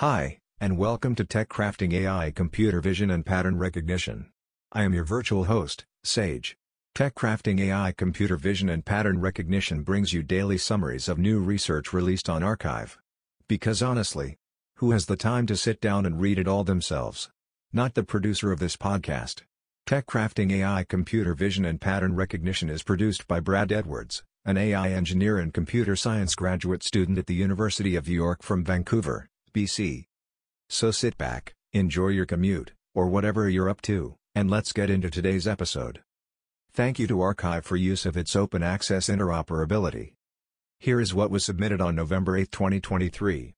Hi, and welcome to Tech Crafting AI Computer Vision and Pattern Recognition. I am your virtual host, Sage. Tech Crafting AI Computer Vision and Pattern Recognition brings you daily summaries of new research released on arXiv. Because honestly, who has the time to sit down and read it all themselves? Not the producer of this podcast. Tech Crafting AI Computer Vision and Pattern Recognition is produced by Brad Edwards, an AI engineer and computer science graduate student at the University of New York from Vancouver, BC. So sit back, enjoy your commute, or whatever you're up to, and let's get into today's episode. Thank you to arXiv for use of its open access interoperability. Here is what was submitted on November 8, 2023.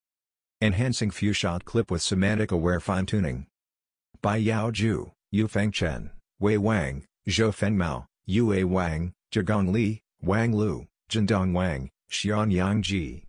Enhancing few-shot clip with semantic-aware fine-tuning. By Yao Zhu, Yu Feng Chen, Wei Wang, Zhou Feng Mao, Yue Wang, Zhigong Li, Wang Lu, Jindong Wang, Xian Yang Ji.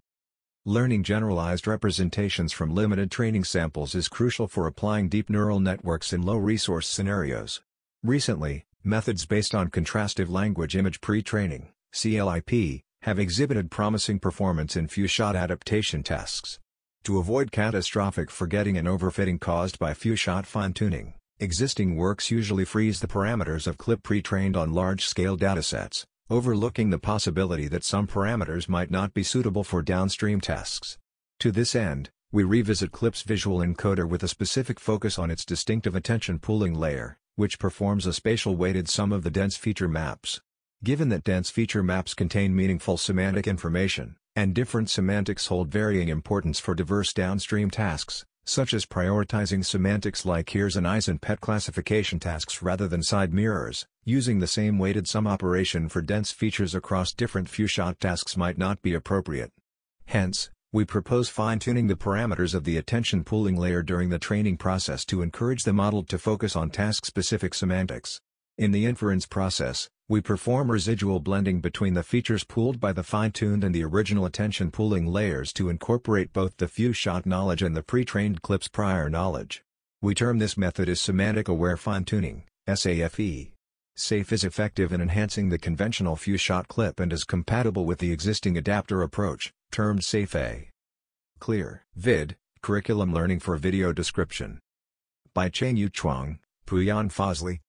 Learning generalized representations from limited training samples is crucial for applying deep neural networks in low-resource scenarios. Recently, methods based on contrastive language image pre-training (CLIP) have exhibited promising performance in few-shot adaptation tasks. To avoid catastrophic forgetting and overfitting caused by few-shot fine-tuning, existing works usually freeze the parameters of CLIP pre-trained on large-scale datasets, overlooking the possibility that some parameters might not be suitable for downstream tasks. To this end, we revisit CLIP's visual encoder with a specific focus on its distinctive attention pooling layer, which performs a spatial-weighted sum of the dense feature maps. Given that dense feature maps contain meaningful semantic information, and different semantics hold varying importance for diverse downstream tasks, such as prioritizing semantics like ears and eyes and pet classification tasks rather than side mirrors, using the same weighted sum operation for dense features across different few-shot tasks might not be appropriate. Hence, we propose fine-tuning the parameters of the attention pooling layer during the training process to encourage the model to focus on task-specific semantics. In the inference process, we perform residual blending between the features pooled by the fine-tuned and the original attention pooling layers to incorporate both the few-shot knowledge and the pre-trained CLIP's prior knowledge. We term this method as semantic-aware fine-tuning, SAFE. SAFE is effective in enhancing the conventional few-shot CLIP and is compatible with the existing adapter approach, termed SAFE. ClearVid, Curriculum Learning for Video Description. By Cheng Yu Chuang, Puyan Fosli.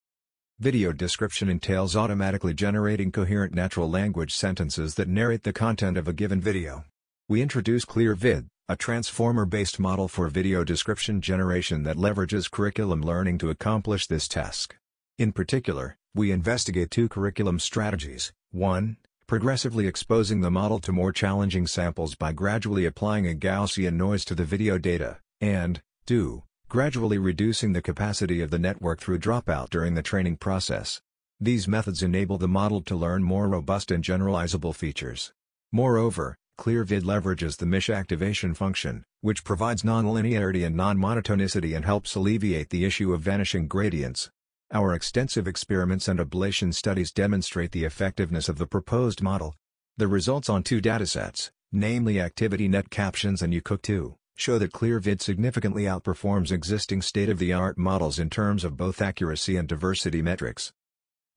Video description entails automatically generating coherent natural language sentences that narrate the content of a given video. We introduce ClearVid, a transformer-based model for video description generation that leverages curriculum learning to accomplish this task. In particular, we investigate two curriculum strategies: one, progressively exposing the model to more challenging samples by gradually applying a Gaussian noise to the video data, and two, gradually reducing the capacity of the network through dropout during the training process. These methods enable the model to learn more robust and generalizable features. Moreover, ClearVid leverages the MISH activation function, which provides nonlinearity and non-monotonicity and helps alleviate the issue of vanishing gradients. Our extensive experiments and ablation studies demonstrate the effectiveness of the proposed model. The results on two datasets, namely ActivityNet Captions and YouCook2, show that ClearVid significantly outperforms existing state-of-the-art models in terms of both accuracy and diversity metrics.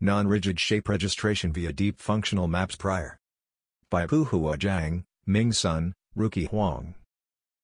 Non-rigid shape registration via deep functional maps prior. By Puhua Jiang, Ming Sun, Ruki Huang.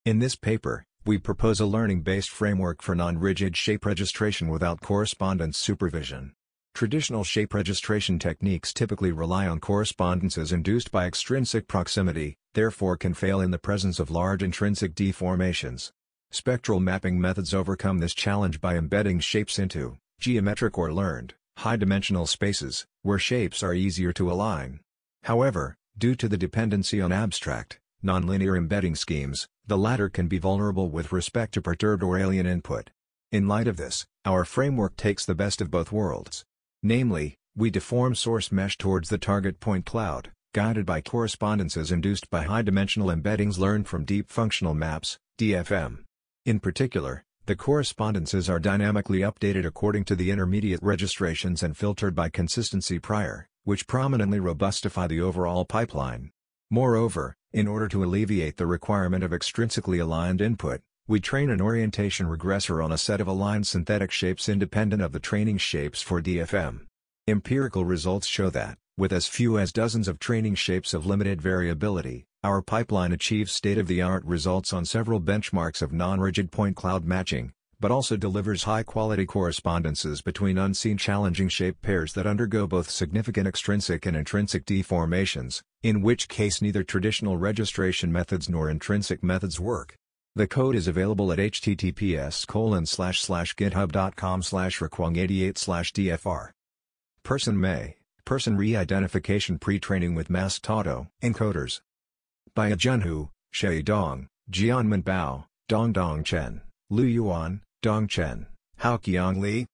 In this paper, we propose a learning-based framework for non-rigid shape registration without correspondence supervision. Traditional shape registration techniques typically rely on correspondences induced by extrinsic proximity, therefore can fail in the presence of large intrinsic deformations. Spectral mapping methods overcome this challenge by embedding shapes into geometric or learned, high-dimensional spaces, where shapes are easier to align. However, due to the dependency on abstract, nonlinear embedding schemes, the latter can be vulnerable with respect to perturbed or alien input. In light of this, our framework takes the best of both worlds. Namely, we deform source mesh towards the target point cloud, guided by correspondences induced by high-dimensional embeddings learned from deep functional maps, DFM. In particular, the correspondences are dynamically updated according to the intermediate registrations and filtered by consistency prior, which prominently robustify the overall pipeline. Moreover, in order to alleviate the requirement of extrinsically aligned input, we train an orientation regressor on a set of aligned synthetic shapes independent of the training shapes for DFM. Empirical results show that, with as few as dozens of training shapes of limited variability, Our pipeline achieves state-of-the-art results on several benchmarks of non-rigid point cloud matching, but also delivers high-quality correspondences between unseen challenging shape pairs that undergo both significant extrinsic and intrinsic deformations, in which case neither traditional registration methods nor intrinsic methods work. The code is available at https://github.com/requang88/dfr. PersonMAE, Person Re-Identification Pre-Training with Masked Auto Encoders. By Ajunhu, She Dong, Jianmen Bao, Dongdong Chen, Lu Yuan, Dong Chen, Haoqiang Li.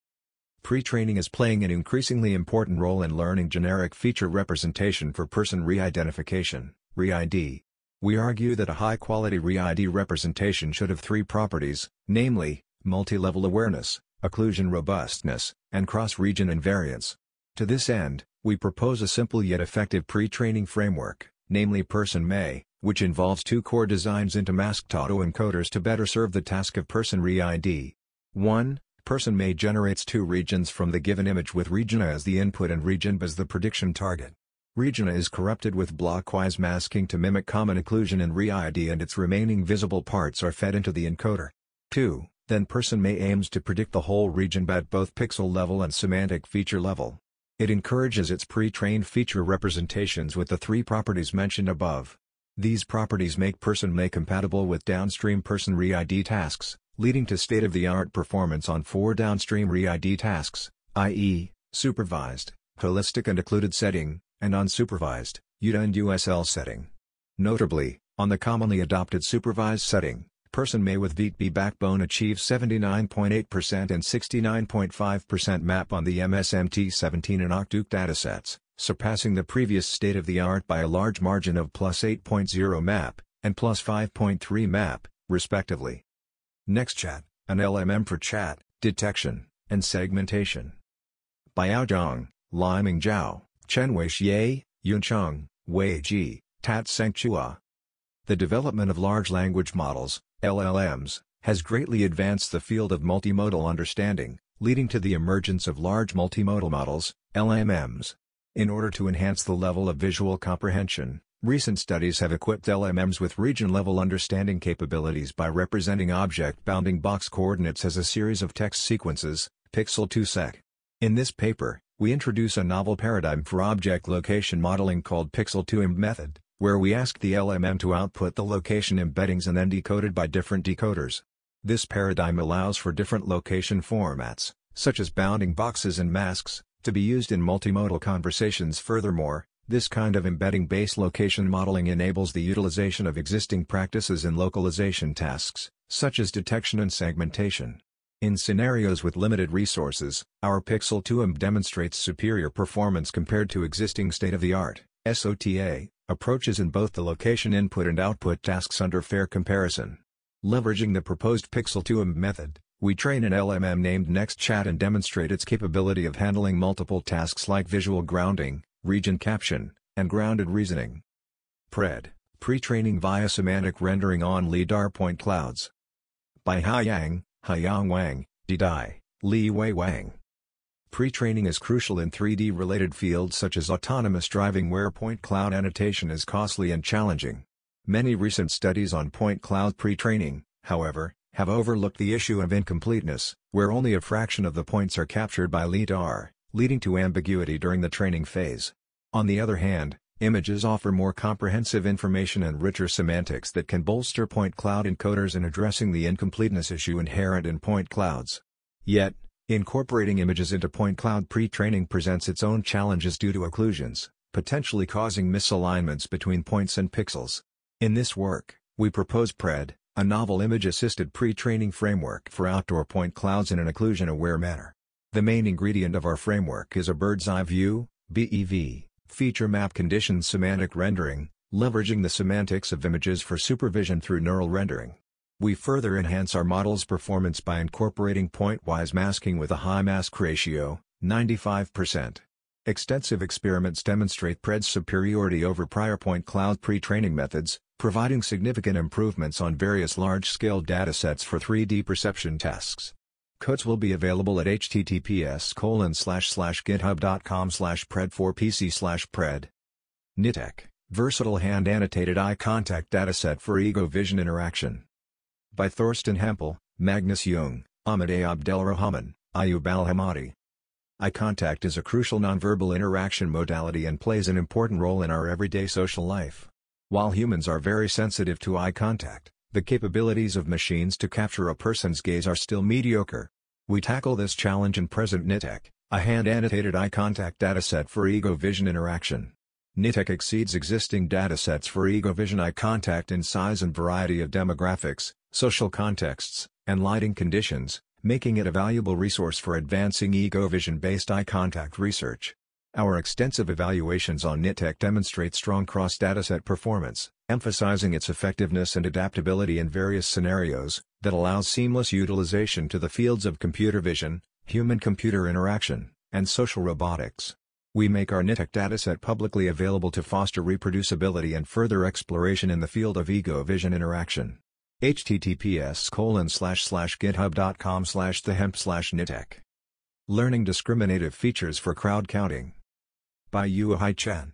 Pre-training is playing an increasingly important role in learning generic feature representation for person re-identification, RE-ID. We argue that a high-quality RE-ID representation should have three properties, namely, multi-level awareness, occlusion robustness, and cross-region invariance. To this end, we propose a simple yet effective pre-training framework, namely PersonMAE, which involves two core designs into masked autoencoders to better serve the task of person re-ID. 1. PersonMAE generates two regions from the given image with regiona as the input and regionb as the prediction target. Regiona is corrupted with blockwise masking to mimic common occlusion in re-ID, and its remaining visible parts are fed into the encoder. 2. Then PersonMAE aims to predict the whole region at both pixel level and semantic feature level. It encourages its pre-trained feature representations with the three properties mentioned above. These properties make PersonMAE compatible with downstream person re-ID tasks, leading to state-of-the-art performance on four downstream re-ID tasks, i.e., supervised, holistic and occluded setting, and unsupervised, UDA and USL setting. Notably, on the commonly adopted supervised setting, PersonMAE with VTB backbone achieves 79.8% and 69.5% map on the MSMT17 and OCTUC datasets, surpassing the previous state-of-the-art by a large margin of +8.0 map, and +5.3 map, respectively. NextChat, an LMM for chat, detection, and segmentation. By Yao Zhang, Liming Zhao, Chen Wei Xie, Yun Cheng, Wei Ji, Tat Seng Chua. The development of large language models, LLMs, has greatly advanced the field of multimodal understanding, leading to the emergence of large multimodal models, LMMs. In order to enhance the level of visual comprehension, recent studies have equipped LMMs with region-level understanding capabilities by representing object-bounding box coordinates as a series of text sequences, pixel2sec. In this paper, we introduce a novel paradigm for object location modeling called pixel2imb method, where we ask the LMM to output the location embeddings and then decoded by different decoders. This paradigm allows for different location formats, such as bounding boxes and masks, to be used in multimodal conversations. Furthermore, this kind of embedding-based location modeling enables the utilization of existing practices in localization tasks, such as detection and segmentation. In scenarios with limited resources, our pixel2imb demonstrates superior performance compared to existing state-of-the-art SOTA approaches in both the location input and output tasks under fair comparison. Leveraging the proposed pixel2imb method, we train an LMM named NextChat and demonstrate its capability of handling multiple tasks like visual grounding, region caption, and grounded reasoning. PRED, Pre-Training via Semantic Rendering on LiDAR Point Clouds. By Haiyang, Haiyang Wang, Didai, Li Wei Wang. Pre-training is crucial in 3D-related fields such as autonomous driving, where point cloud annotation is costly and challenging. Many recent studies on point cloud pre-training, however, have overlooked the issue of incompleteness, where only a fraction of the points are captured by LiDAR, leading to ambiguity during the training phase. On the other hand, images offer more comprehensive information and richer semantics that can bolster point cloud encoders in addressing the incompleteness issue inherent in point clouds. Yet, incorporating images into point cloud pre-training presents its own challenges due to occlusions, potentially causing misalignments between points and pixels. In this work, we propose PRED, a novel image-assisted pre-training framework for outdoor point clouds in an occlusion-aware manner. The main ingredient of our framework is a bird's-eye view (BEV) feature map conditioned semantic rendering, leveraging the semantics of images for supervision through neural rendering. We further enhance our model's performance by incorporating point-wise masking with a high mask ratio, 95%. Extensive experiments demonstrate PRED's superiority over prior point cloud pre-training methods, providing significant improvements on various large-scale datasets for 3D perception tasks. Codes will be available at https://github.com/pred4pc/pred. NITEC, Versatile hand annotated eye contact dataset for ego vision interaction. By Thorsten Hempel, Magnus Jung, Ahmadi Abdelrahman, Ayub Al-Hamadi. Eye contact is a crucial nonverbal interaction modality and plays an important role in our everyday social life. While humans are very sensitive to eye contact, the capabilities of machines to capture a person's gaze are still mediocre. We tackle this challenge in present NITEC, a hand-annotated eye contact dataset for ego vision interaction. NITEC exceeds existing datasets for ego vision eye contact in size and variety of demographics, social contexts, and lighting conditions, making it a valuable resource for advancing ego vision-based eye contact research. Our extensive evaluations on NITEC demonstrate strong cross-dataset performance, emphasizing its effectiveness and adaptability in various scenarios, that allows seamless utilization to the fields of computer vision, human-computer interaction, and social robotics. We make our NITEC dataset publicly available to foster reproducibility and further exploration in the field of ego vision interaction. https://github.com/thehemp/NITEC. Learning discriminative features for crowd counting. By Yu Hai Chen.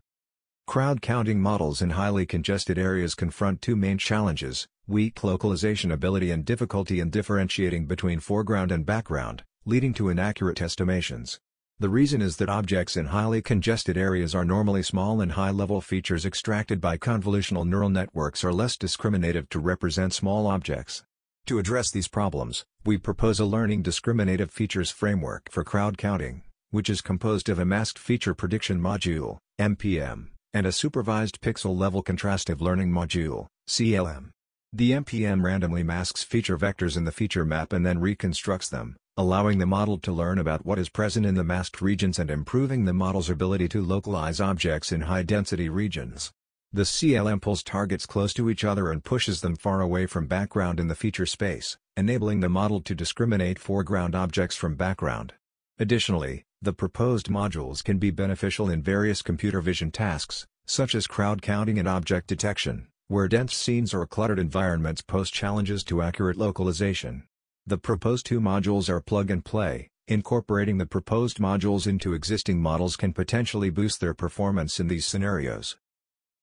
Crowd counting models in highly congested areas confront two main challenges: weak localization ability and difficulty in differentiating between foreground and background, leading to inaccurate estimations. The reason is that objects in highly congested areas are normally small, and high-level features extracted by convolutional neural networks are less discriminative to represent small objects. To address these problems, we propose a learning discriminative features framework for crowd counting, which is composed of a masked feature prediction module, MPM, and a supervised pixel-level contrastive learning module, CLM. The MPM randomly masks feature vectors in the feature map and then reconstructs them, allowing the model to learn about what is present in the masked regions and improving the model's ability to localize objects in high-density regions. The CLM pulls targets close to each other and pushes them far away from background in the feature space, enabling the model to discriminate foreground objects from background. Additionally, the proposed modules can be beneficial in various computer vision tasks, such as crowd counting and object detection, where dense scenes or cluttered environments pose challenges to accurate localization. The proposed two modules are plug-and-play. Incorporating the proposed modules into existing models can potentially boost their performance in these scenarios.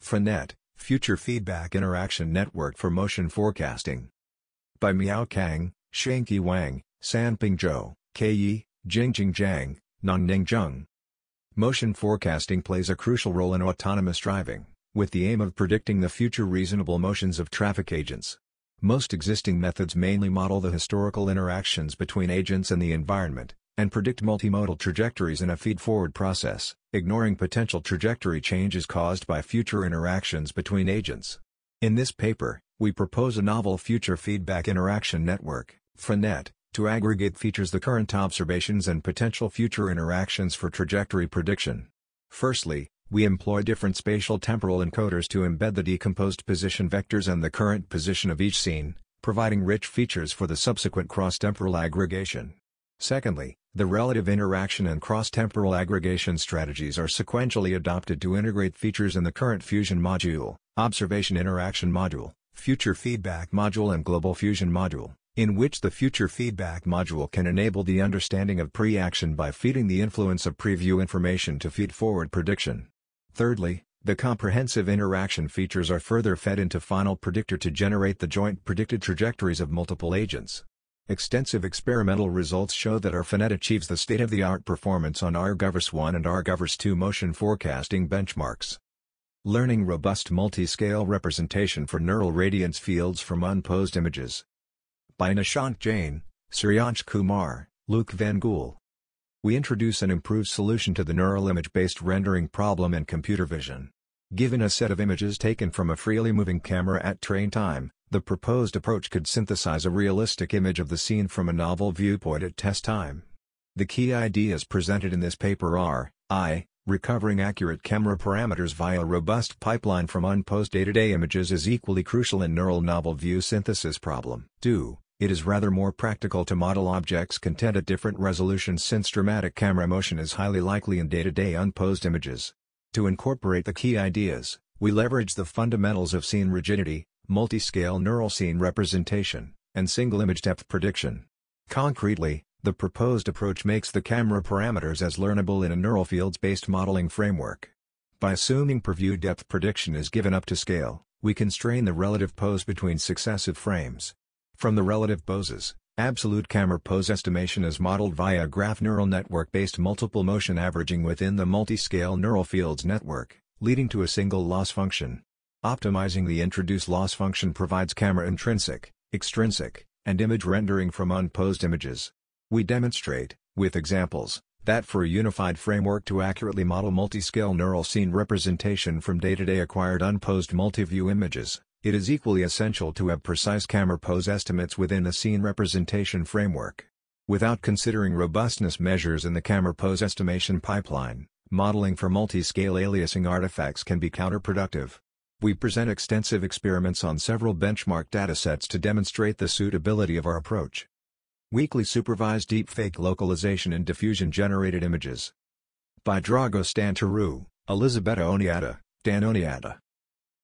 FreNet, Future Feedback Interaction Network for Motion Forecasting. By Miao Kang, Shenqi Wang, Sanping Zhou, Ke, Jingjing Zhang, Nongning Zheng. Motion forecasting plays a crucial role in autonomous driving, with the aim of predicting the future reasonable motions of traffic agents. Most existing methods mainly model the historical interactions between agents and the environment, and predict multimodal trajectories in a feed-forward process, ignoring potential trajectory changes caused by future interactions between agents. In this paper, we propose a novel future feedback interaction network, FreNet, to aggregate features the current observations and potential future interactions for trajectory prediction. Firstly, we employ different spatial temporal encoders to embed the decomposed position vectors and the current position of each scene, providing rich features for the subsequent cross-temporal aggregation. Secondly, the relative interaction and cross-temporal aggregation strategies are sequentially adopted to integrate features in the current fusion module, observation interaction module, future feedback module and global fusion module, in which the future feedback module can enable the understanding of pre-action by feeding the influence of preview information to feed-forward prediction. Thirdly, the comprehensive interaction features are further fed into Final Predictor to generate the joint predicted trajectories of multiple agents. Extensive experimental results show that our FreNet achieves the state-of-the-art performance on arGovers 1 and arGovers 2 motion forecasting benchmarks. Learning robust multi-scale representation for neural radiance fields from unposed images. By Nishant Jain, Suryansh Kumar, Luke Van Gool. We introduce an improved solution to the neural image-based rendering problem in computer vision. Given a set of images taken from a freely moving camera at train time, the proposed approach could synthesize a realistic image of the scene from a novel viewpoint at test time. The key ideas presented in this paper are: I. Recovering accurate camera parameters via a robust pipeline from unposed day-to-day images is equally crucial in neural novel view synthesis problem. 2. It is rather more practical to model objects' content at different resolutions since dramatic camera motion is highly likely in day-to-day unposed images. To incorporate the key ideas, we leverage the fundamentals of scene rigidity, multi-scale neural scene representation, and single image depth prediction. Concretely, the proposed approach makes the camera parameters as learnable in a neural fields-based modeling framework. By assuming preview depth prediction is given up to scale, we constrain the relative pose between successive frames. From the relative poses, absolute camera pose estimation is modeled via a graph neural network-based multiple motion averaging within the multi-scale neural fields network, leading to a single loss function. Optimizing the introduced loss function provides camera intrinsic, extrinsic, and image rendering from unposed images. We demonstrate, with examples, that for a unified framework to accurately model multi-scale neural scene representation from day-to-day acquired unposed multi-view images, it is equally essential to have precise camera pose estimates within the scene representation framework. Without considering robustness measures in the camera pose estimation pipeline, modeling for multi-scale aliasing artifacts can be counterproductive. We present extensive experiments on several benchmark datasets to demonstrate the suitability of our approach. Weakly supervised deepfake localization in diffusion-generated images. By Drago Stantaru, Elisabetta Oniata, Dan Oniata.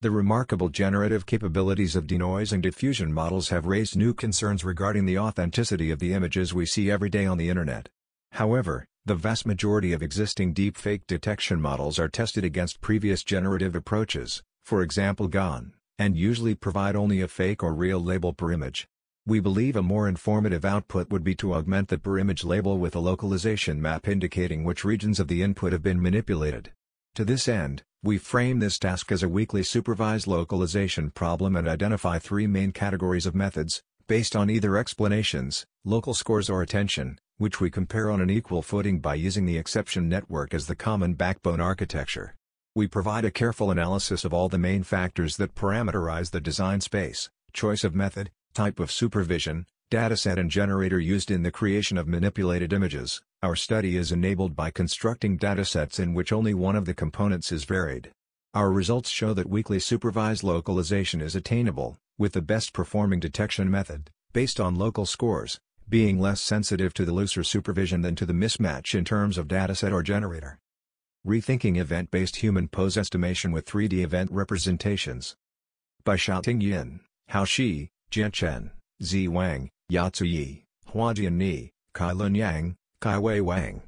The remarkable generative capabilities of denoise and diffusion models have raised new concerns regarding the authenticity of the images we see every day on the Internet. However, the vast majority of existing deepfake detection models are tested against previous generative approaches, for example GAN, and usually provide only a fake or real label per image. We believe a more informative output would be to augment the per-image label with a localization map indicating which regions of the input have been manipulated. To this end, we frame this task as a weakly supervised localization problem and identify three main categories of methods, based on either explanations, local scores or attention, which we compare on an equal footing by using the exception network as the common backbone architecture. We provide a careful analysis of all the main factors that parameterize the design space, choice of method, type of supervision, dataset and generator used in the creation of manipulated images. Our study is enabled by constructing datasets in which only one of the components is varied. Our results show that weakly supervised localization is attainable, with the best performing detection method, based on local scores, being less sensitive to the looser supervision than to the mismatch in terms of dataset or generator. Rethinking event-based human pose estimation with 3D event representations. By Xiaoting Yin, Haoxi, Jian Chen, Zi Wang, Yatsu Yi, Huajian Ni, Kai Lun Yang, Kai Wei Wang.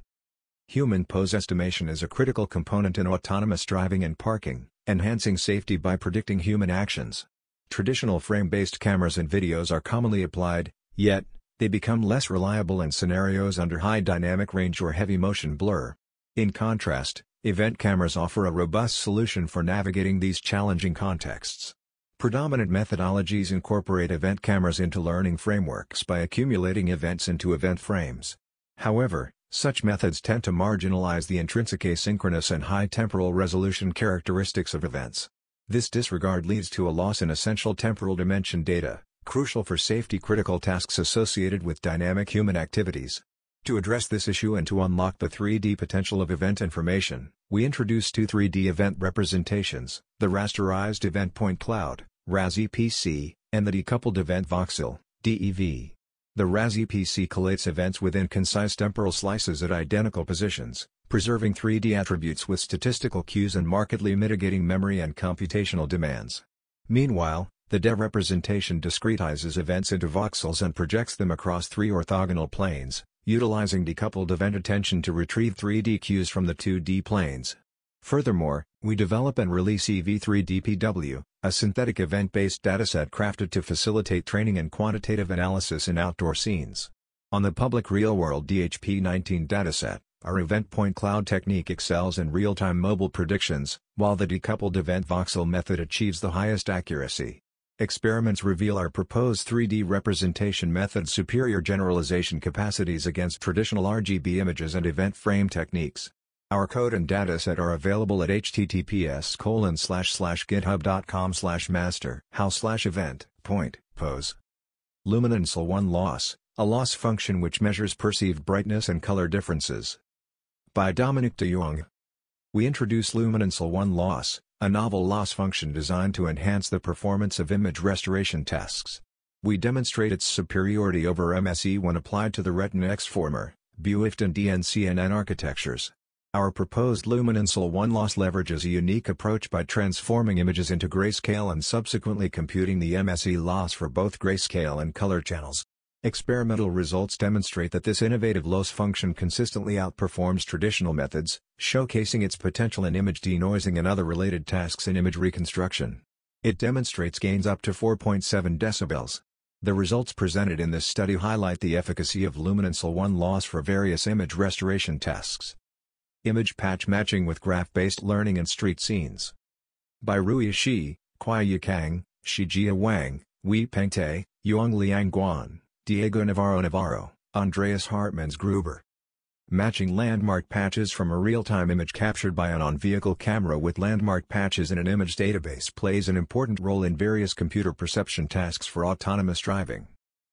Human pose estimation is a critical component in autonomous driving and parking, enhancing safety by predicting human actions. Traditional frame-based cameras and videos are commonly applied, yet, they become less reliable in scenarios under high dynamic range or heavy motion blur. In contrast, event cameras offer a robust solution for navigating these challenging contexts. Predominant methodologies incorporate event cameras into learning frameworks by accumulating events into event frames. However, such methods tend to marginalize the intrinsic asynchronous and high temporal resolution characteristics of events. This disregard leads to a loss in essential temporal dimension data, crucial for safety-critical tasks associated with dynamic human activities. To address this issue and to unlock the 3D potential of event information, we introduce two 3D event representations, the rasterized event point cloud, RAS-EPC, and the decoupled event voxel, DEV. The RAS-EPC collates events within concise temporal slices at identical positions, preserving 3D attributes with statistical cues and markedly mitigating memory and computational demands. Meanwhile, the DEV representation discretizes events into voxels and projects them across three orthogonal planes, utilizing decoupled event attention to retrieve 3D cues from the 2D planes. Furthermore, we develop and release EV3DPW, a synthetic event-based dataset crafted to facilitate training and quantitative analysis in outdoor scenes. On the public real-world DHP-19 dataset, our event point cloud technique excels in real-time mobile predictions, while the decoupled event voxel method achieves the highest accuracy. Experiments reveal our proposed 3D representation method's superior generalization capacities against traditional RGB images and event frame techniques. Our code and dataset are available at https://github.com/master/event.pose. Luminance L1 loss, a loss function which measures perceived brightness and color differences. By Dominic de Jong. We introduce Luminance L1 loss, a novel loss function designed to enhance the performance of image restoration tasks. We demonstrate its superiority over MSE when applied to the Retina Xformer, Buift and DNCNN architectures. Our proposed Luminance L1 loss leverages a unique approach by transforming images into grayscale and subsequently computing the MSE loss for both grayscale and color channels. Experimental results demonstrate that this innovative loss function consistently outperforms traditional methods, showcasing its potential in image denoising and other related tasks in image reconstruction. It demonstrates gains up to 4.7 decibels. The results presented in this study highlight the efficacy of luminance L1 loss for various image restoration tasks. Image patch matching with graph-based learning and street scenes. By Rui Shi, Kuai Kang, Shijia Wang, Wei Pengte, Yuang Liang Guan, Diego Navarro, Andreas Hartmanns Gruber. Matching landmark patches from a real-time image captured by an on-vehicle camera with landmark patches in an image database plays an important role in various computer perception tasks for autonomous driving.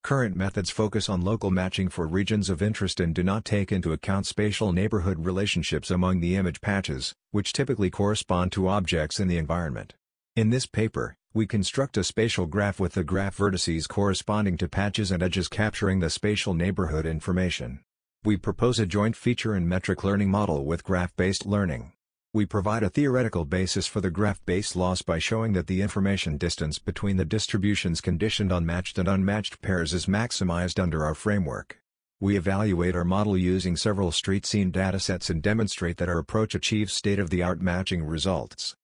Current methods focus on local matching for regions of interest and do not take into account spatial neighborhood relationships among the image patches, which typically correspond to objects in the environment. In this paper, we construct a spatial graph with the graph vertices corresponding to patches and edges capturing the spatial neighborhood information. We propose a joint feature and metric learning model with graph-based learning. We provide a theoretical basis for the graph-based loss by showing that the information distance between the distributions conditioned on matched and unmatched pairs is maximized under our framework. We evaluate our model using several street scene datasets and demonstrate that our approach achieves state-of-the-art matching results.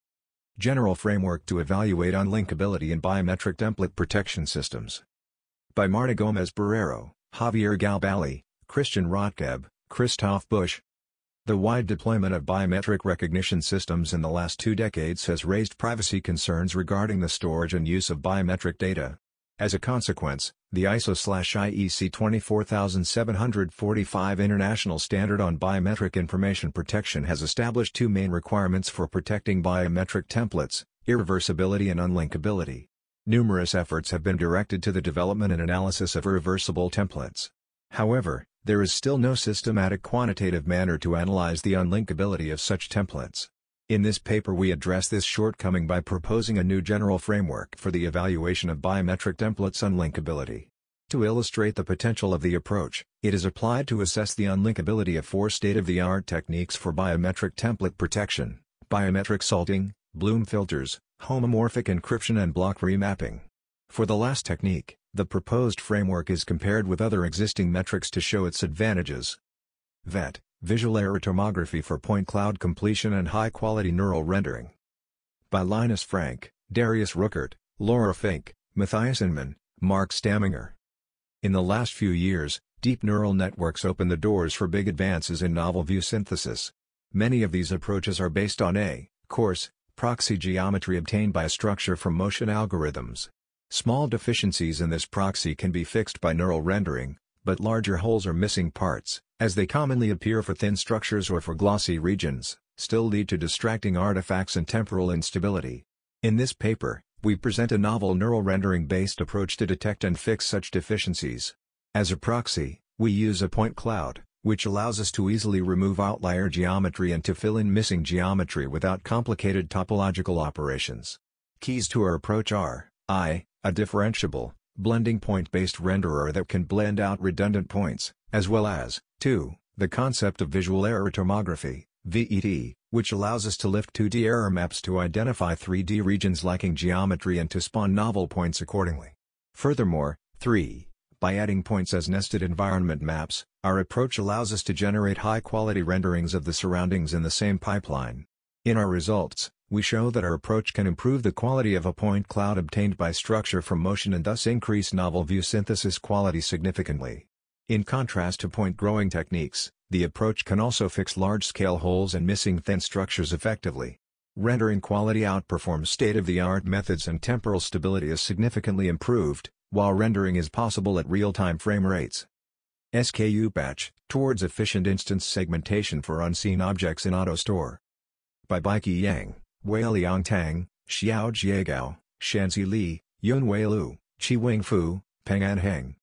General framework to evaluate unlinkability in biometric template protection systems. By Marta Gomez Barrero, Javier Galbally, Christian Rotkeb, Christoph Busch. The wide deployment of biometric recognition systems in the last 2 decades has raised privacy concerns regarding the storage and use of biometric data. As a consequence, the ISO/IEC 24745 International Standard on Biometric Information Protection has established 2 main requirements for protecting biometric templates: irreversibility and unlinkability. Numerous efforts have been directed to the development and analysis of irreversible templates. However, there is still no systematic quantitative manner to analyze the unlinkability of such templates. In this paper we address this shortcoming by proposing a new general framework for the evaluation of biometric templates' unlinkability. To illustrate the potential of the approach, it is applied to assess the unlinkability of 4 state-of-the-art techniques for biometric template protection: biometric salting, bloom filters, homomorphic encryption and block remapping. For the last technique, the proposed framework is compared with other existing metrics to show its advantages. VET, Visual Error Tomography for Point Cloud Completion and High-Quality Neural Rendering. By Linus Frank, Darius Ruckert, Laura Fink, Matthias Inman, Mark Stamminger. In the last few years, deep neural networks open the doors for big advances in novel view synthesis. Many of these approaches are based on a coarse proxy geometry obtained by a structure from motion algorithms. Small deficiencies in this proxy can be fixed by neural rendering, but larger holes or missing parts, as they commonly appear for thin structures or for glossy regions, still lead to distracting artifacts and temporal instability. In this paper, we present a novel neural rendering-based approach to detect and fix such deficiencies. As a proxy, we use a point cloud, which allows us to easily remove outlier geometry and to fill in missing geometry without complicated topological operations. Keys to our approach are: I. A differentiable, blending point-based renderer that can blend out redundant points, as well as, 2, the concept of visual error tomography, VET, which allows us to lift 2D error maps to identify 3D regions lacking geometry and to spawn novel points accordingly. Furthermore, 3, by adding points as nested environment maps, our approach allows us to generate high-quality renderings of the surroundings in the same pipeline. In our results, we show that our approach can improve the quality of a point cloud obtained by structure from motion and thus increase novel view synthesis quality significantly. In contrast to point growing techniques, the approach can also fix large-scale holes and missing thin structures effectively. Rendering quality outperforms state-of-the-art methods and temporal stability is significantly improved, while rendering is possible at real-time frame rates. SKU Batch, Towards Efficient Instance Segmentation for Unseen Objects in AutoStore. By Baiki Yang, Wei Liang Tang, Xiao Jiegao, Shanzi Li, Yunwei Lu, Qi Wing Fu, Peng'an Heng.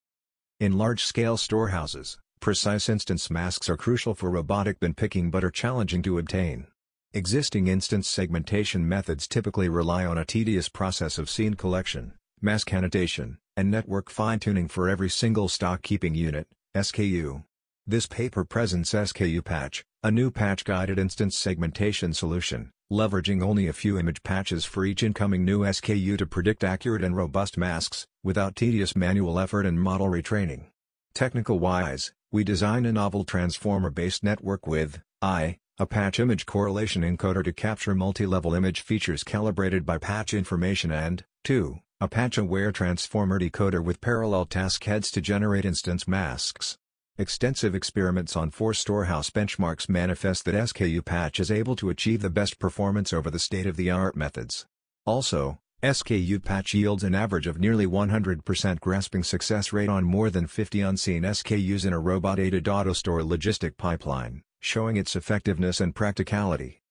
In large-scale storehouses, precise instance masks are crucial for robotic bin picking but are challenging to obtain. Existing instance segmentation methods typically rely on a tedious process of scene collection, mask annotation, and network fine-tuning for every single stock-keeping unit, SKU. This paper presents SKU Patch, a new patch-guided instance segmentation solution, leveraging only a few image patches for each incoming new SKU to predict accurate and robust masks, without tedious manual effort and model retraining. Technical-wise, we design a novel transformer-based network with I. A patch image correlation encoder to capture multi-level image features calibrated by patch information and, 2, a patch-aware transformer decoder with parallel task heads to generate instance masks. Extensive experiments on 4 storehouse benchmarks manifest that SKU patch is able to achieve the best performance over the state-of-the-art methods. Also, SKU patch yields an average of nearly 100% grasping success rate on more than 50 unseen SKUs in a robot-aided AutoStore logistic pipeline, showing its effectiveness and practicality.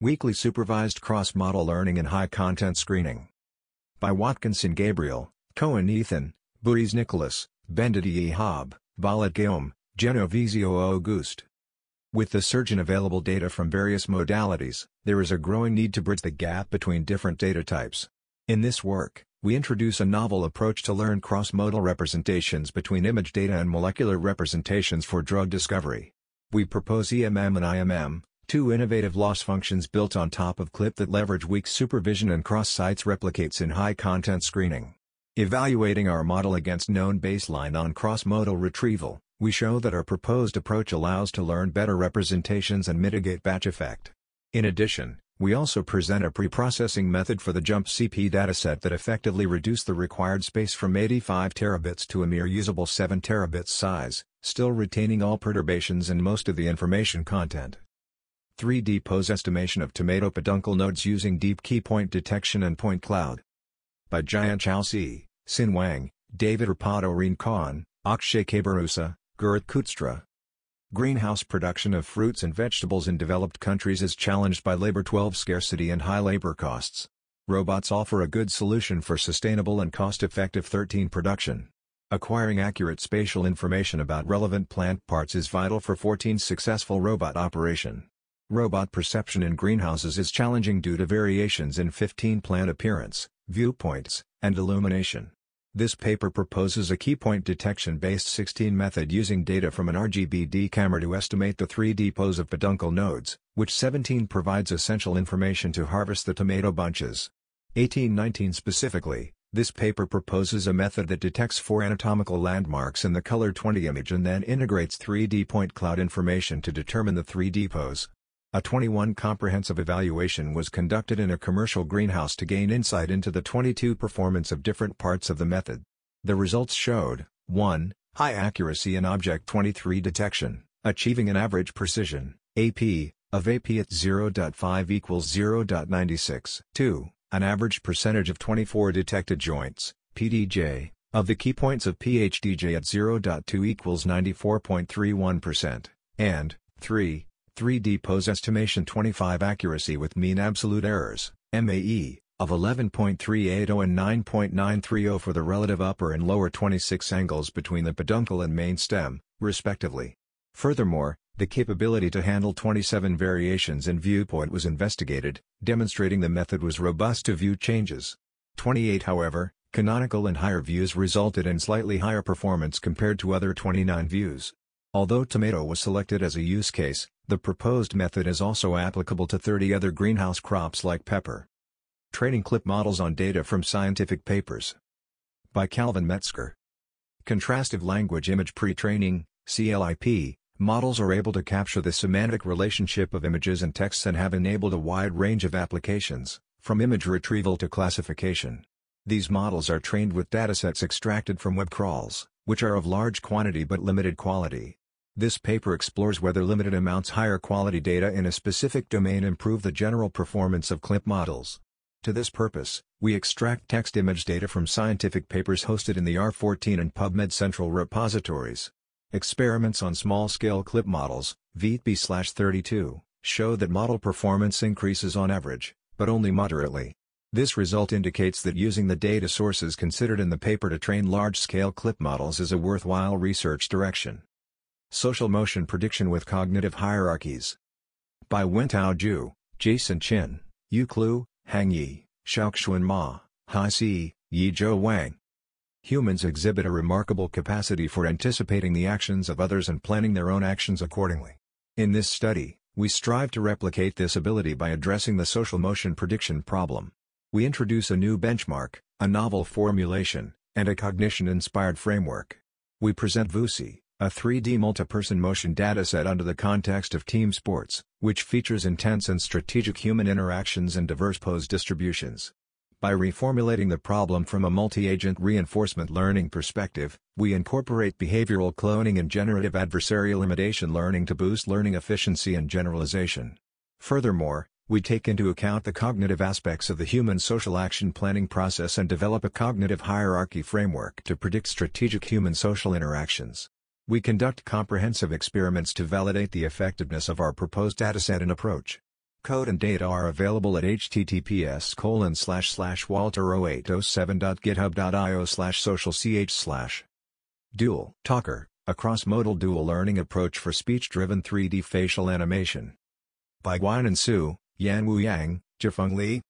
Weekly supervised cross-model learning and high-content screening. By Watkinson Gabriel, Cohen Ethan, Buies Nicholas, Bendit E. Hobb, Balat Guillaume, Genovesio Auguste. With the surge in available data from various modalities, there is a growing need to bridge the gap between different data types. In this work, we introduce a novel approach to learn cross-modal representations between image data and molecular representations for drug discovery. We propose EMM and IMM, 2 innovative loss functions built on top of CLIP that leverage weak supervision and cross-sites replicates in high-content screening. Evaluating our model against known baseline on cross-modal retrieval, we show that our proposed approach allows to learn better representations and mitigate batch effect. In addition, we also present a pre-processing method for the jump CP dataset that effectively reduced the required space from 85 terabits to a mere usable 7 terabits size, still retaining all perturbations and most of the information content. 3D pose estimation of tomato peduncle nodes using deep key point detection and point cloud. By Jian Chaoxi, Xin Wang, David Rapato Rincon, Akshay Kabarusa, Gurth Kutstra. Greenhouse production of fruits and vegetables in developed countries is challenged by labor 12 scarcity and high labor costs. Robots offer a good solution for sustainable and cost-effective 13 production. Acquiring accurate spatial information about relevant plant parts is vital for 14 successful robot operation. Robot perception in greenhouses is challenging due to variations in 15 plant appearance, viewpoints, and illumination. This paper proposes a keypoint detection-based 16 method using data from an RGBD camera to estimate the 3D pose of peduncle nodes, which 17 provides essential information to harvest the tomato bunches. 1819 specifically. This paper proposes a method that detects 4 anatomical landmarks in the color 20 image and then integrates 3D point cloud information to determine the 3D pose. A 21 comprehensive evaluation was conducted in a commercial greenhouse to gain insight into the 22 performance of different parts of the method. The results showed, 1. High accuracy in object 23 detection, achieving an average precision, AP, of AP at 0.5 equals 0.96. 2. An average percentage of 24 detected joints, PDJ, of the key points of PHDJ at 0.2 equals 94.31%, and, 3, 3D pose estimation 25 accuracy with mean absolute errors, MAE, of 11.380 and 9.930 for the relative upper and lower 26 angles between the peduncle and main stem, respectively. Furthermore, the capability to handle 27 variations in viewpoint was investigated, demonstrating the method was robust to view changes. 28, however, canonical and higher views resulted in slightly higher performance compared to other 29 views. Although tomato was selected as a use case, the proposed method is also applicable to 30 other greenhouse crops like pepper. Training CLIP models on data from scientific papers. By Calvin Metzger. Contrastive language image pre-training, CLIP. Models are able to capture the semantic relationship of images and texts and have enabled a wide range of applications, from image retrieval to classification. These models are trained with datasets extracted from web crawls, which are of large quantity but limited quality. This paper explores whether limited amounts higher quality data in a specific domain improve the general performance of CLIP models. To this purpose, we extract text image data from scientific papers hosted in the R14 and PubMed Central repositories. Experiments on small-scale CLIP models, VTB/32, show that model performance increases on average, but only moderately. This result indicates that using the data sources considered in the paper to train large-scale CLIP models is a worthwhile research direction. Social motion prediction with cognitive hierarchies. By Wen Tao Zhu, Jason Chin, Yu Clue, Hang Yi, Xiaoxuan Ma, Hai Si, Yi Zhou Wang. Humans exhibit a remarkable capacity for anticipating the actions of others and planning their own actions accordingly. In this study, we strive to replicate this ability by addressing the social motion prediction problem. We introduce a new benchmark, a novel formulation, and a cognition-inspired framework. We present VUSI, a 3D multi-person motion dataset under the context of team sports, which features intense and strategic human interactions and diverse pose distributions. By reformulating the problem from a multi-agent reinforcement learning perspective, we incorporate behavioral cloning and generative adversarial imitation learning to boost learning efficiency and generalization. Furthermore, we take into account the cognitive aspects of the human social action planning process and develop a cognitive hierarchy framework to predict strategic human social interactions. We conduct comprehensive experiments to validate the effectiveness of our proposed dataset and approach. Code and data are available at https://walter0807.github.io/socialch/. Dual Talker, a cross-modal dual learning approach for speech-driven 3D facial animation. By Guan and Su, Yanwu Yang, Zhifeng Li.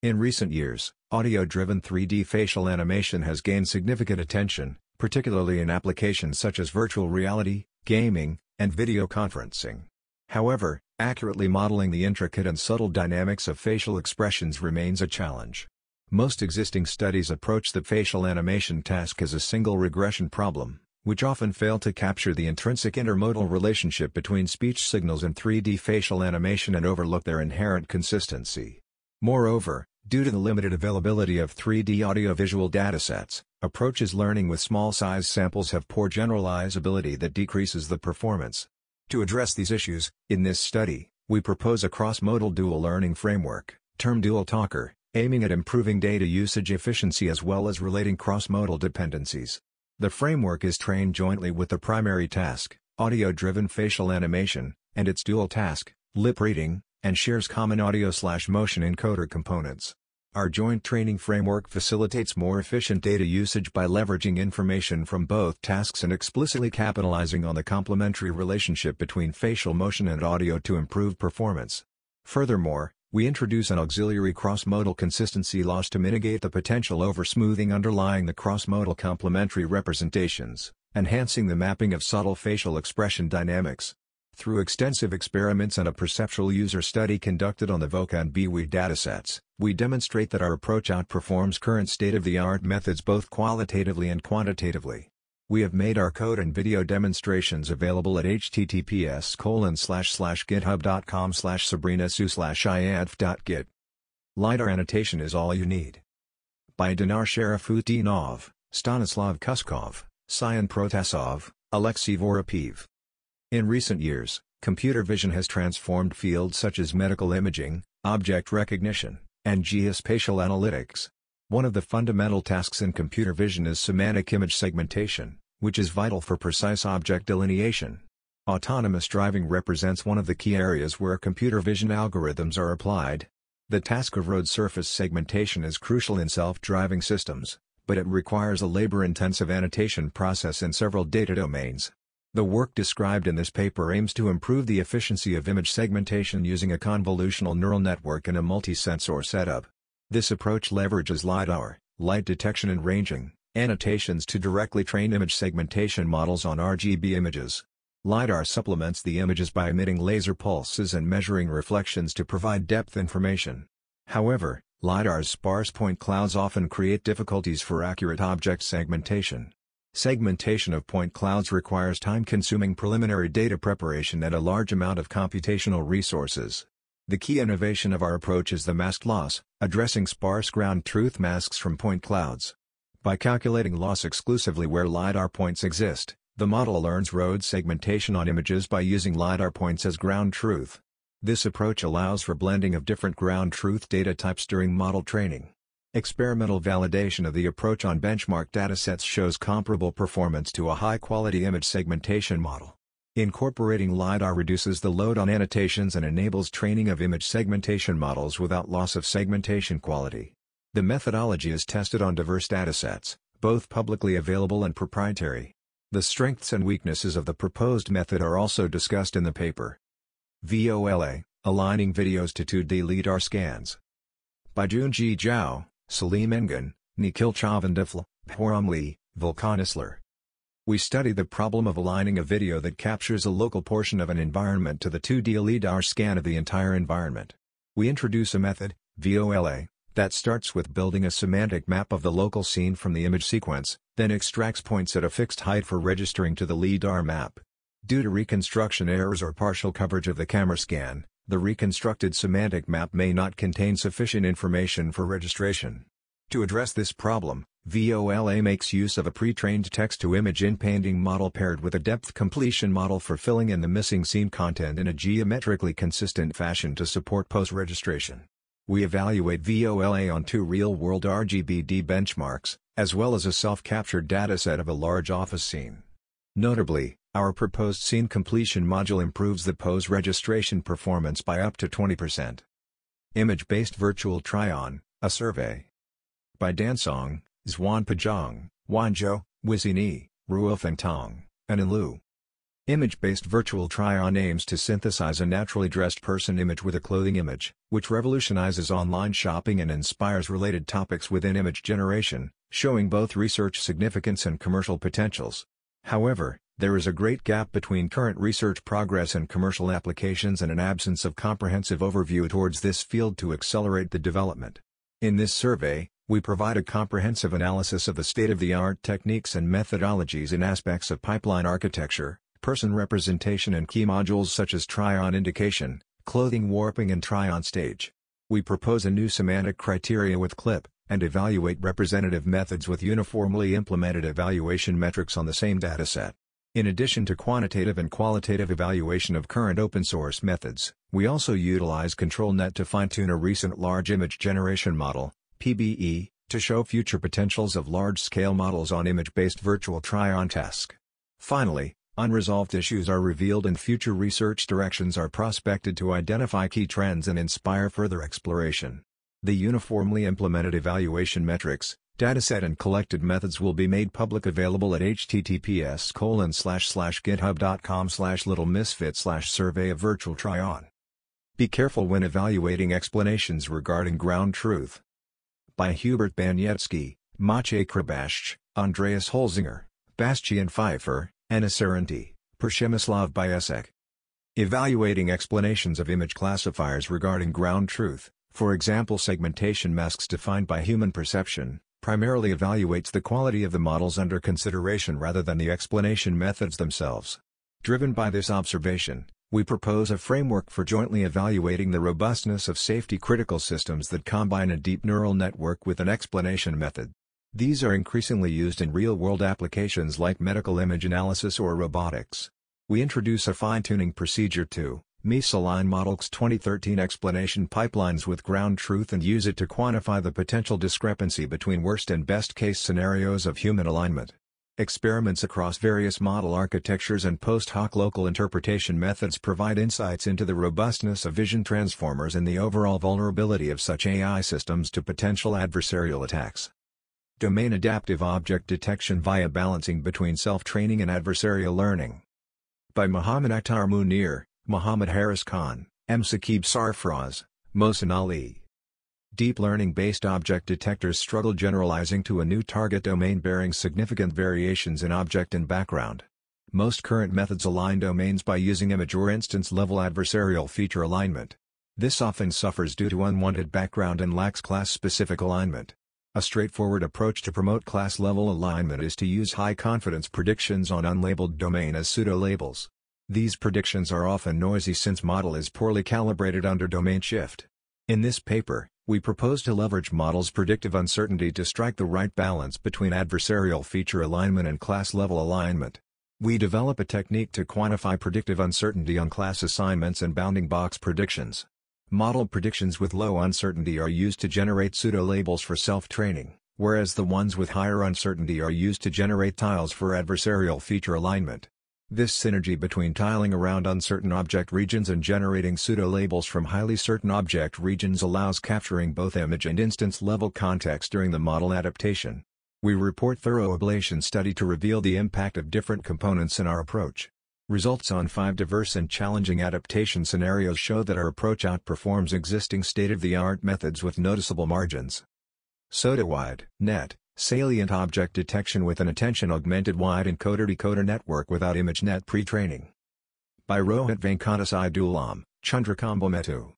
In recent years, audio-driven 3D facial animation has gained significant attention, particularly in applications such as virtual reality, gaming, and video conferencing. However, accurately modeling the intricate and subtle dynamics of facial expressions remains a challenge. Most existing studies approach the facial animation task as a single regression problem, which often fail to capture the intrinsic intermodal relationship between speech signals and 3D facial animation and overlook their inherent consistency. Moreover, due to the limited availability of 3D audiovisual datasets, approaches learning with small-size samples have poor generalizability that decreases the performance. To address these issues, in this study, we propose a cross-modal dual learning framework, termed Dual Talker, aiming at improving data usage efficiency as well as relating cross-modal dependencies. The framework is trained jointly with the primary task, audio-driven facial animation, and its dual task, lip reading, and shares common audio/motion encoder components. Our joint training framework facilitates more efficient data usage by leveraging information from both tasks and explicitly capitalizing on the complementary relationship between facial motion and audio to improve performance. Furthermore, we introduce an auxiliary cross-modal consistency loss to mitigate the potential over-smoothing underlying the cross-modal complementary representations, enhancing the mapping of subtle facial expression dynamics. Through extensive experiments and a perceptual user study conducted on the VOCA and BWE datasets, we demonstrate that our approach outperforms current state-of-the-art methods both qualitatively and quantitatively. We have made our code and video demonstrations available at https://github.com/sabrinasu/iadf.git. LiDAR annotation is all you need. By Dinar Sharafutinov, Stanislav Kuskov, Sian Protasov, Alexei Voropiv. In recent years, computer vision has transformed fields such as medical imaging, object recognition, and geospatial analytics. One of the fundamental tasks in computer vision is semantic image segmentation, which is vital for precise object delineation. Autonomous driving represents one of the key areas where computer vision algorithms are applied. The task of road surface segmentation is crucial in self-driving systems, but it requires a labor-intensive annotation process in several data domains. The work described in this paper aims to improve the efficiency of image segmentation using a convolutional neural network and a multi-sensor setup. This approach leverages LiDAR, light detection and ranging, annotations to directly train image segmentation models on RGB images. LiDAR supplements the images by emitting laser pulses and measuring reflections to provide depth information. However, LiDAR's sparse point clouds often create difficulties for accurate object segmentation. Segmentation of point clouds requires time-consuming preliminary data preparation and a large amount of computational resources. The key innovation of our approach is the mask loss, addressing sparse ground truth masks from point clouds. By calculating loss exclusively where LiDAR points exist, the model learns road segmentation on images by using LiDAR points as ground truth. This approach allows for blending of different ground truth data types during model training. Experimental validation of the approach on benchmark datasets shows comparable performance to a high-quality image segmentation model. Incorporating LiDAR reduces the load on annotations and enables training of image segmentation models without loss of segmentation quality. The methodology is tested on diverse datasets, both publicly available and proprietary. The strengths and weaknesses of the proposed method are also discussed in the paper. VOLA, Aligning Videos to 2D LiDAR Scans. By Junji Zhao, Salim Engen, Nikhil Chavandifla, Bhuram Lee, Volkan Isler. We studied the problem of aligning a video that captures a local portion of an environment to the 2D LiDAR scan of the entire environment. We introduce a method, VOLA, that starts with building a semantic map of the local scene from the image sequence, then extracts points at a fixed height for registering to the LiDAR map. Due to reconstruction errors or partial coverage of the camera scan, the reconstructed semantic map may not contain sufficient information for registration. To address this problem, VOLA makes use of a pre-trained text-to-image inpainting model paired with a depth completion model for filling in the missing scene content in a geometrically consistent fashion to support post-registration. We evaluate VOLA on two real-world RGBD benchmarks, as well as a self-captured dataset of a large office scene. Notably, our proposed scene completion module improves the pose registration performance by up to 20%. Image-based virtual try-on, a survey by Dansong, Zhuan Pajong, Wanzhou, Wizini, Ruofengtong, and Enlu. Image-based virtual try-on aims to synthesize a naturally dressed person image with a clothing image, which revolutionizes online shopping and inspires related topics within image generation, showing both research significance and commercial potentials. However, there is a great gap between current research progress and commercial applications and an absence of comprehensive overview towards this field to accelerate the development. In this survey, we provide a comprehensive analysis of the state-of-the-art techniques and methodologies in aspects of pipeline architecture, person representation and key modules such as try-on indication, clothing warping and try-on stage. We propose a new semantic criteria with CLIP, and evaluate representative methods with uniformly implemented evaluation metrics on the same dataset. In addition to quantitative and qualitative evaluation of current open-source methods, we also utilize ControlNet to fine-tune a recent large image generation model, PBE, to show future potentials of large-scale models on image-based virtual try-on task. Finally, unresolved issues are revealed and future research directions are prospected to identify key trends and inspire further exploration. The uniformly implemented evaluation metrics, dataset and collected methods will be made public available at https://github.com/littlemisfit/survey-of-virtual-try-on. Be careful when evaluating explanations regarding ground truth. By Hubert Banietsky, Maciej Krabaszcz, Andreas Holzinger, Bastian Pfeiffer, Anna Serenti, Przemyslav Biesek. Evaluating explanations of image classifiers regarding ground truth, for example segmentation masks defined by human perception, primarily evaluates the quality of the models under consideration rather than the explanation methods themselves. Driven by this observation, we propose a framework for jointly evaluating the robustness of safety-critical systems that combine a deep neural network with an explanation method. These are increasingly used in real-world applications like medical image analysis or robotics. We introduce a fine-tuning procedure to MISH align Model's 2013 explanation pipelines with ground truth and use it to quantify the potential discrepancy between worst and best case scenarios of human alignment. Experiments across various model architectures and post hoc local interpretation methods provide insights into the robustness of vision transformers and the overall vulnerability of such AI systems to potential adversarial attacks. Domain adaptive object detection via balancing between self-training and adversarial learning. By Mohammed Akhtar Munir, Muhammad Harris Khan, M. Saqib Sarfraz, Mohsen Ali. Deep learning-based object detectors struggle generalizing to a new target domain bearing significant variations in object and background. Most current methods align domains by using image or instance-level adversarial feature alignment. This often suffers due to unwanted background and lacks class-specific alignment. A straightforward approach to promote class-level alignment is to use high-confidence predictions on unlabeled domain as pseudo-labels. These predictions are often noisy since model is poorly calibrated under domain shift. In this paper, we propose to leverage model's predictive uncertainty to strike the right balance between adversarial feature alignment and class-level alignment. We develop a technique to quantify predictive uncertainty on class assignments and bounding box predictions. Model predictions with low uncertainty are used to generate pseudo-labels for self-training, whereas the ones with higher uncertainty are used to generate tiles for adversarial feature alignment. This synergy between tiling around uncertain object regions and generating pseudo-labels from highly certain object regions allows capturing both image and instance-level context during the model adaptation. We report thorough ablation study to reveal the impact of different components in our approach. Results on 5 diverse and challenging adaptation scenarios show that our approach outperforms existing state-of-the-art methods with noticeable margins. SOTA-wide net. Salient object detection with an attention-augmented wide encoder-decoder network without ImageNet pre-training. By Rohit Venkatasadulam, Chandrakambhametu.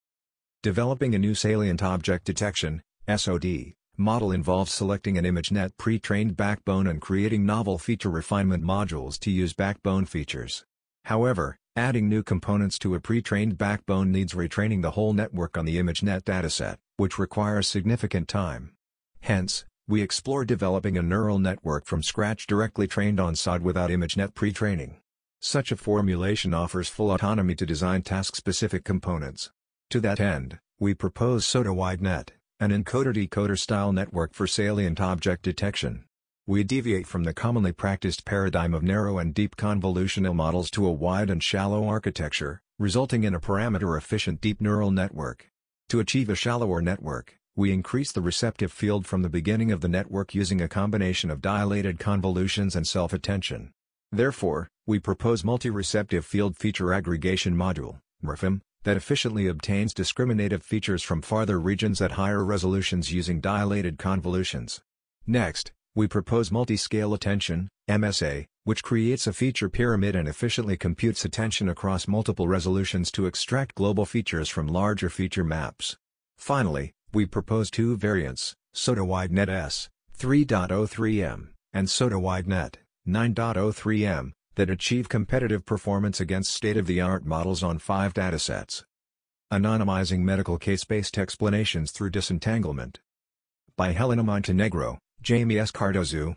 Developing a new salient object detection (SOD) Model involves selecting an ImageNet pre-trained backbone and creating novel feature refinement modules to use backbone features. However, adding new components to a pre-trained backbone needs retraining the whole network on the ImageNet dataset, which requires significant time. Hence, we explore developing a neural network from scratch directly trained on SOD without ImageNet pre-training. Such a formulation offers full autonomy to design task-specific components. To that end, we propose SODA-WideNet, an encoder-decoder-style network for salient object detection. We deviate from the commonly practiced paradigm of narrow and deep convolutional models to a wide and shallow architecture, resulting in a parameter-efficient deep neural network. To achieve a shallower network, we increase the receptive field from the beginning of the network using a combination of dilated convolutions and self-attention. Therefore, we propose multi-receptive field feature aggregation module, MRFM, that efficiently obtains discriminative features from farther regions at higher resolutions using dilated convolutions. Next, we propose multi-scale attention, MSA, which creates a feature pyramid and efficiently computes attention across multiple resolutions to extract global features from larger feature maps. Finally, we propose two variants, SODA-WideNet S, 3.03M, and SODA-WideNet, 9.03M, that achieve competitive performance against state-of-the-art models on 5 datasets. Anonymizing medical case-based explanations through disentanglement. By Helena Montenegro, Jamie S. Cardozo.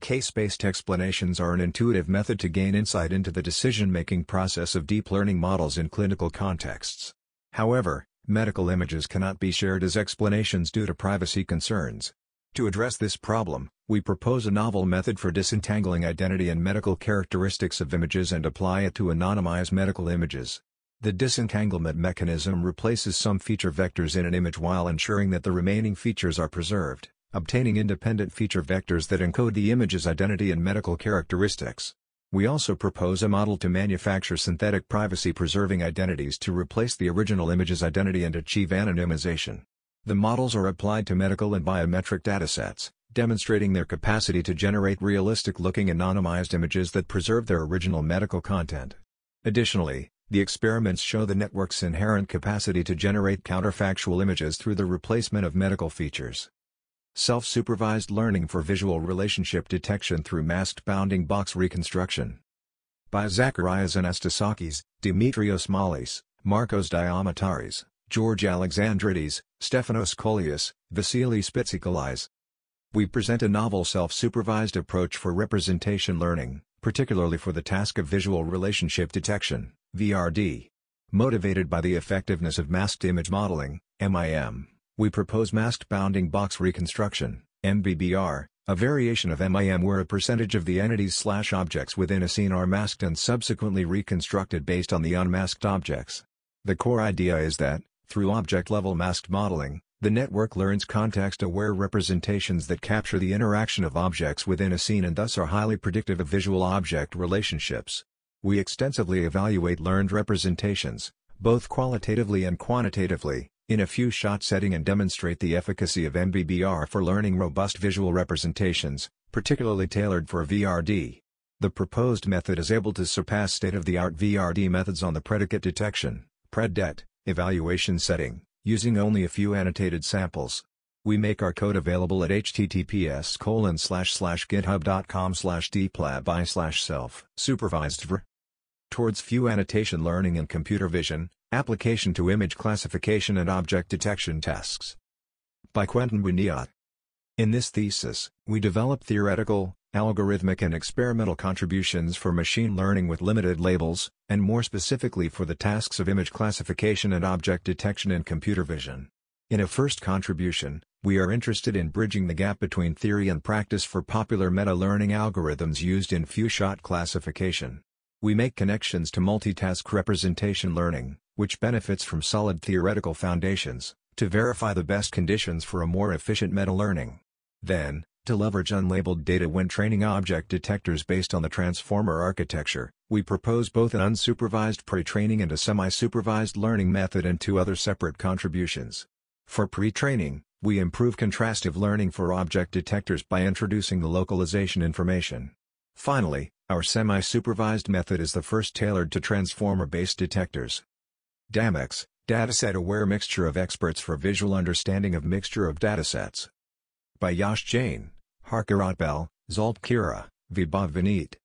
Case-based explanations are an intuitive method to gain insight into the decision-making process of deep learning models in clinical contexts. However, medical images cannot be shared as explanations due to privacy concerns. To address this problem, we propose a novel method for disentangling identity and medical characteristics of images and apply it to anonymize medical images. The disentanglement mechanism replaces some feature vectors in an image while ensuring that the remaining features are preserved, obtaining independent feature vectors that encode the image's identity and medical characteristics. We also propose a model to manufacture synthetic privacy-preserving identities to replace the original image's identity and achieve anonymization. The models are applied to medical and biometric datasets, demonstrating their capacity to generate realistic-looking anonymized images that preserve their original medical content. Additionally, the experiments show the network's inherent capacity to generate counterfactual images through the replacement of medical features. Self-supervised learning for visual relationship detection through masked bounding box reconstruction. By Zacharias Anastasakis, Dimitrios Malis, Marcos Diamataris, George Alexandrides, Stefanos Kolias, Vasily Spitsikolis. We present a novel self-supervised approach for representation learning, particularly for the task of visual relationship detection, VRD. Motivated by the effectiveness of masked image modeling, MIM, we propose masked bounding box reconstruction, MBBR, a variation of MIM where a percentage of the entities/objects within a scene are masked and subsequently reconstructed based on the unmasked objects. The core idea is that, through object-level masked modeling, the network learns context-aware representations that capture the interaction of objects within a scene and thus are highly predictive of visual-object relationships. We extensively evaluate learned representations, both qualitatively and quantitatively, in a few-shot setting and demonstrate the efficacy of MBBR for learning robust visual representations, particularly tailored for VRD. The proposed method is able to surpass state-of-the-art VRD methods on the predicate detection, PRED, evaluation setting, using only a few annotated samples. We make our code available at https://github.com/dplabi/self-supervised/vr. Towards few annotation learning and computer vision, application to image classification and object detection tasks. By Quentin Winiot. In this thesis, we develop theoretical, algorithmic and experimental contributions for machine learning with limited labels, and more specifically for the tasks of image classification and object detection in computer vision. In a first contribution, we are interested in bridging the gap between theory and practice for popular meta-learning algorithms used in few-shot classification. We make connections to multitask representation learning, which benefits from solid theoretical foundations, to verify the best conditions for a more efficient meta-learning. Then, to leverage unlabeled data when training object detectors based on the transformer architecture, we propose both an unsupervised pre-training and a semi-supervised learning method and two other separate contributions. For pre-training, we improve contrastive learning for object detectors by introducing the localization information. Finally, our semi-supervised method is the first tailored to transformer-based detectors. DAMX, Dataset Aware Mixture of Experts for Visual Understanding of Mixture of Datasets. by Yash Jain, Harkarat Bell, Zalp Khera, Vibhav Vineet.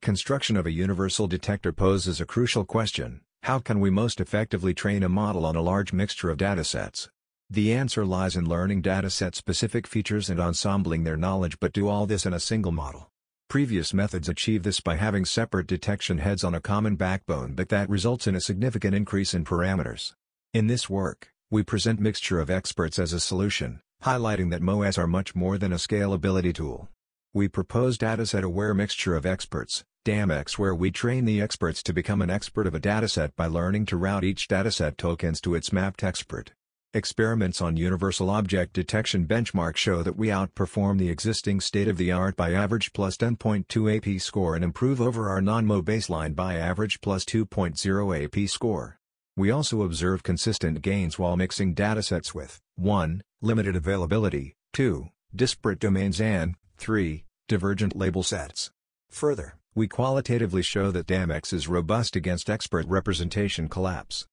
Construction of a universal detector poses a crucial question: how can we most effectively train a model on a large mixture of datasets? The answer lies in learning dataset-specific features and ensembling their knowledge, but do all this in a single model. Previous methods achieve this by having separate detection heads on a common backbone, but that results in a significant increase in parameters. In this work, we present mixture of experts as a solution, highlighting that MOAs are much more than a scalability tool. We propose dataset-aware mixture of experts, DAMX, where we train the experts to become an expert of a dataset by learning to route each dataset tokens to its mapped expert. Experiments on universal object detection benchmark show that we outperform the existing state-of-the-art by average plus 10.2 AP score and improve over our non-MO baseline by average plus 2.0 AP score. We also observe consistent gains while mixing datasets with 1. Limited availability, 2. Disparate domains, and 3. Divergent label sets. Further, we qualitatively show that DAMX is robust against expert representation collapse.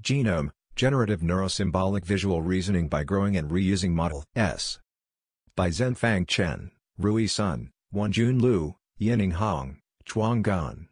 Genome. Generative neurosymbolic visual reasoning by growing and reusing model S. By Zhenfang Chen, Rui Sun, Wanjun Lu, Yining Hong, Chuang Gan.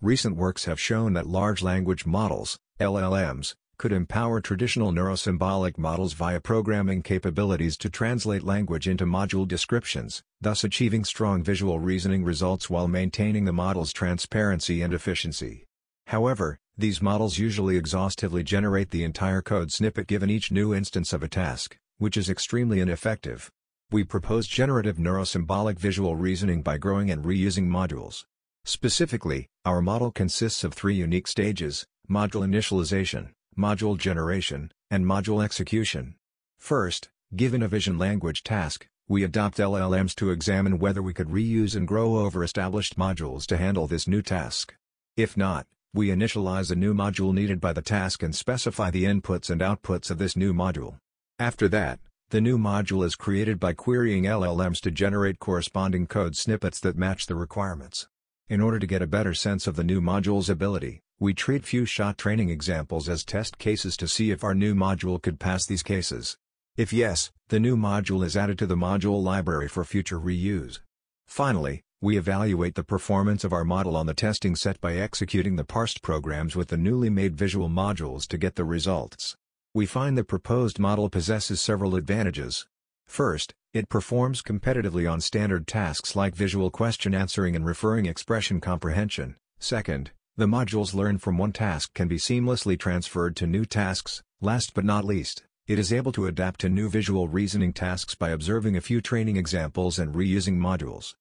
Recent works have shown that large language models, LLMs, could empower traditional neurosymbolic models via programming capabilities to translate language into module descriptions, thus achieving strong visual reasoning results while maintaining the model's transparency and efficiency. However, these models usually exhaustively generate the entire code snippet given each new instance of a task, which is extremely ineffective. We propose generative neurosymbolic visual reasoning by growing and reusing modules. Specifically, our model consists of three unique stages: module initialization, module generation, and module execution. First, given a vision language task, we adopt LLMs to examine whether we could reuse and grow over established modules to handle this new task. If not, we initialize a new module needed by the task and specify the inputs and outputs of this new module. After that, the new module is created by querying LLMs to generate corresponding code snippets that match the requirements. In order to get a better sense of the new module's ability, we treat few-shot training examples as test cases to see if our new module could pass these cases. If yes, the new module is added to the module library for future reuse. Finally, we evaluate the performance of our model on the testing set by executing the parsed programs with the newly made visual modules to get the results. We find the proposed model possesses several advantages. First, it performs competitively on standard tasks like visual question answering and referring expression comprehension. Second, the modules learned from one task can be seamlessly transferred to new tasks. Last but not least, it is able to adapt to new visual reasoning tasks by observing a few training examples and reusing modules.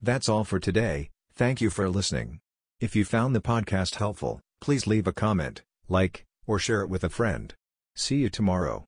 That's all for today. Thank you for listening. If you found the podcast helpful, please leave a comment, like, or share it with a friend. See you tomorrow.